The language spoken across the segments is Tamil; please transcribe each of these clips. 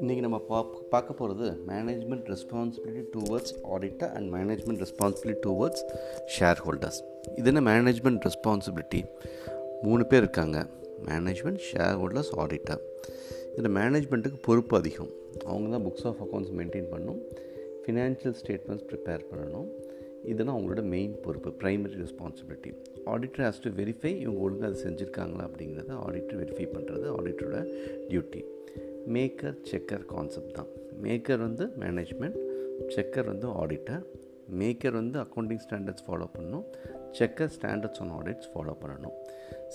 இன்றைக்கி நம்ம பார்க்க போகிறது management responsibility towards auditor and management responsibility towards shareholders. இது என்ன மேனேஜ்மெண்ட் ரெஸ்பான்சிபிலிட்டி? 3 பேர் இருக்காங்க, மேனேஜ்மெண்ட், ஷேர் ஹோல்டர்ஸ், ஆடிட்டர். இதில் மேனேஜ்மெண்ட்டுக்கு பொறுப்பு அதிகம். அவங்க தான் புக்ஸ் ஆஃப் அக்கௌண்ட்ஸ் மெயின்டைன் பண்ணணும், ஃபினான்ஷியல் ஸ்டேட்மெண்ட்ஸ் ப்ரிப்பேர் பண்ணணும். இதெல்லாம் அவங்களோட மெயின் பொறுப்பு, primary responsibility. Auditor has to verify இவங்க ஒழுங்காக அதை செஞ்சுருக்காங்களா அப்படிங்கிறத ஆடிட்டர் வெரிஃபை பண்ணுறது ஆடிட்டரோட டியூட்டி. மேக்கர் செக்கர் கான்செப்ட் தான். மேக்கர் வந்து மேனேஜ்மெண்ட், செக்கர் வந்து ஆடிட்டர். மேக்கர் வந்து அக்கௌண்டிங் ஸ்டாண்டர்ட்ஸ் ஃபாலோ பண்ணணும், checker standards on audits follow பண்ணணும்.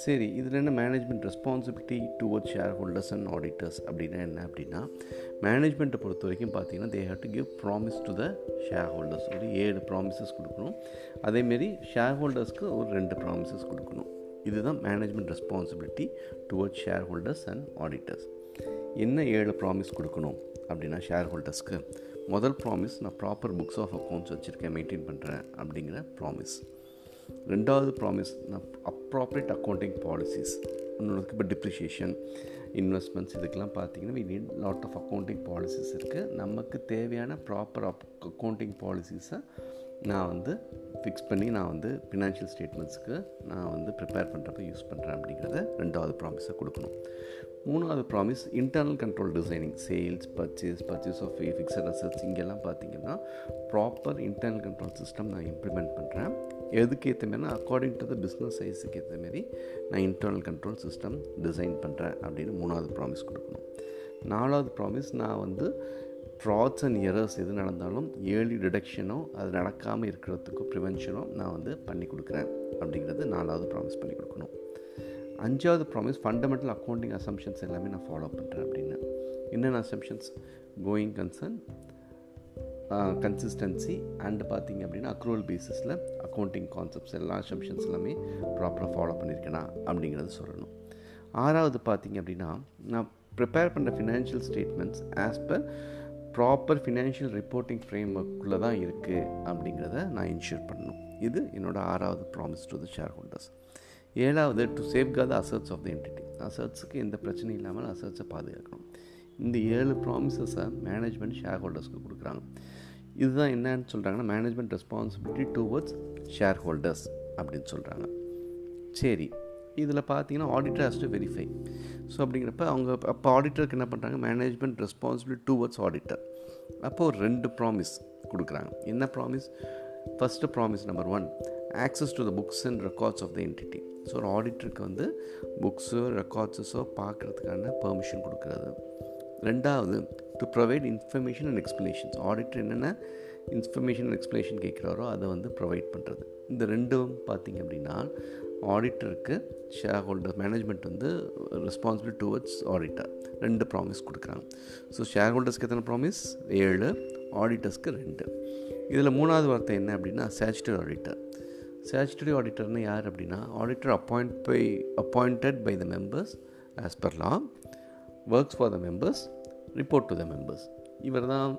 சரி, இதில் என்ன management responsibility towards shareholders and auditors அப்படின்னா என்ன அப்படின்னா, மேனேஜ்மெண்ட்டை பொறுத்த வரைக்கும் பார்த்தீங்கன்னா they have to give promise to the shareholders. ஒரு 7 ப்ராமிசஸ் கொடுக்கணும். அதேமாரி ஷேர் ஹோல்டர்ஸ்க்கு ஒரு 2 ப்ராமிசஸ் கொடுக்கணும். இதுதான் management responsibility towards shareholders and auditors. என்ன 7 ப்ராமிஸ் கொடுக்கணும் அப்படின்னா ஷேர் ஹோல்டர்ஸ்க்கு? முதல் ப்ராமிஸ், நான் ப்ராப்பர் புக்ஸ் ஆஃப் அக்கௌண்ட்ஸ் வச்சுருக்கேன், மெயின்டைன் பண்ணுறேன் அப்படிங்கிற ப்ராமிஸ். 2வது ப்ராமிஸ், நான் அப்ராப்ரியேட் அக்கௌண்டிங் பாலிசிஸ். இன்னொருக்கு இப்போ டிப்ரிஷியேஷன், இன்வெஸ்ட்மெண்ட்ஸ், இதுக்கெல்லாம் பார்த்தீங்கன்னா we need lot of accounting policies இருக்குது. நமக்கு தேவையான ப்ராப்பர் அக்கௌண்டிங் பாலிசிஸை நான் வந்து ஃபிக்ஸ் பண்ணி நான் வந்து ஃபினான்ஷியல் ஸ்டேட்மெண்ட்ஸுக்கு நான் வந்து ப்ரிப்பேர் பண்ணுறப்ப யூஸ் பண்ணுறேன் அப்படிங்கிறத 2வது ப்ராமிஸை கொடுக்கணும். 3வது promise, internal control designing, sales, purchase of fixed assets. இங்கெல்லாம் பார்த்திங்கன்னா ப்ராப்பர் இன்டர்னல் கண்ட்ரோல் சிஸ்டம் நான் இம்ப்ளிமெண்ட் பண்ணுறேன். எதுக்கேற்ற மாரினா அக்கார்டிங் டு த பிஸ்னஸ் சைஸுக்கு ஏற்ற மாரி நான் இன்டர்னல் கண்ட்ரோல் சிஸ்டம் டிசைன் பண்ணுறேன் அப்படின்னு 3வது ப்ராமிஸ் கொடுக்கணும். 4வது ப்ராமிஸ், நான் வந்து ஃப்ராட்ஸ் அண்ட் எரர்ஸ் எது நடந்தாலும் ஏர்லி டிடெக்ஷனோ அது நடக்காமல் இருக்கிறதுக்கு ப்ரிவென்ஷனோ நான் வந்து பண்ணி கொடுக்குறேன் அப்படிங்கிறது 4வது ப்ராமிஸ் பண்ணி கொடுக்கணும். 5வது ப்ராமிஸ், ஃபண்டமெண்டல் அக்கௌண்டிங் அசம்ஷன்ஸ் எல்லாமே நான் ஃபாலோ பண்ணுறேன் அப்படின்னு. என்னென்ன assumptions? Going concern, consistency and பார்த்திங்க அப்படின்னா அக்ரூவல் பேசிஸில் அக்கௌண்டிங் கான்செப்ட்ஸ் எல்லா அசம்ஷன்ஸ் எல்லாமே ப்ராப்பராக ஃபாலோ பண்ணியிருக்கேனா அப்படிங்கிறது சொல்லணும். 6வது பார்த்திங்க அப்படின்னா, நான் ப்ரிப்பேர் பண்ணுற financial statements as per proper financial reporting ஃப்ரேம் ஒர்க்குள்ளே தான் இருக்குது அப்படிங்கிறத நான் என்ஷூர் பண்ணணும். இது என்னோடய 6வது promise to the shareholders. 7வது, to safeguard the assets of the entity. அசர்ட்ஸுக்கு எந்த பிரச்சனையும் இல்லாமல் அசர்ட்ஸை பாதுகாக்கணும். இந்த 7 ப்ராமிசஸை மேனேஜ்மெண்ட் ஷேர் ஹோல்டர்ஸ்க்கு கொடுக்குறாங்க. இதுதான் என்னன்னு சொல்கிறாங்கன்னா management responsibility towards shareholders அப்படின்னு சொல்கிறாங்க. சரி, இதில் பார்த்தீங்கன்னா auditor has to verify. So அப்படிங்கிறப்ப அவங்க அப்போ ஆடிட்டருக்கு என்ன பண்ணுறாங்க? Management responsibility towards auditor. அப்போது ஒரு 2 ப்ராமிஸ் கொடுக்குறாங்க. என்ன promise? First promise number 1, access to the books and records of the entity. So ஒரு ஆடிட்டருக்கு வந்து புக்ஸோ ரெக்கார்ட்ஸஸோ பார்க்குறதுக்கான பெர்மிஷன் கொடுக்குறது. 2வது, to provide information and explanations. Auditor என்னென்ன இன்ஃபர்மேஷன் அண்ட் எக்ஸ்ப்ளனேஷன் கேட்குறாரோ அதை வந்து ப்ரொவைட் பண்ணுறது. இந்த 2ம் பார்த்திங்க அப்படின்னா ஆடிட்டருக்கு ஷேர் ஹோல்டர் மேனேஜ்மெண்ட் வந்து ரெஸ்பான்சிபிலிட்டி டுவர்ட்ஸ் ஆடிட்டர் 2 ப்ராமிஸ் கொடுக்குறாங்க. ஸோ ஷேர் ஹோல்டர்ஸ்க்கு எத்தனை ப்ராமிஸ்? 7, ஆடிட்டர்ஸ்க்கு 2. இதில் 3வது வார்த்தை என்ன அப்படின்னா ஸ்டாச்சுட்டரி ஆடிட்டர். ஸ்டாச்சுட்டரி ஆடிட்டர்னால் யார் அப்படின்னா, auditor appointed by the members as per law, works for the members, report to the members. இவர் தான்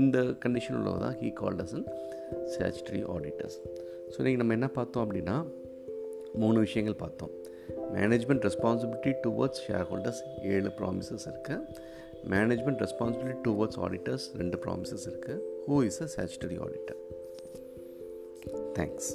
இந்த கண்டிஷன் உள்ளவ தான் he called as statutory auditors. So இன்றைக்கி நம்ம என்ன பார்த்தோம் அப்படின்னா 3 விஷயங்கள் பார்த்தோம். Management responsibility towards shareholders 7 promises இருக்குது. Management responsibility towards auditors 2 promises இருக்குது. Who is a statutory auditor? Thanks.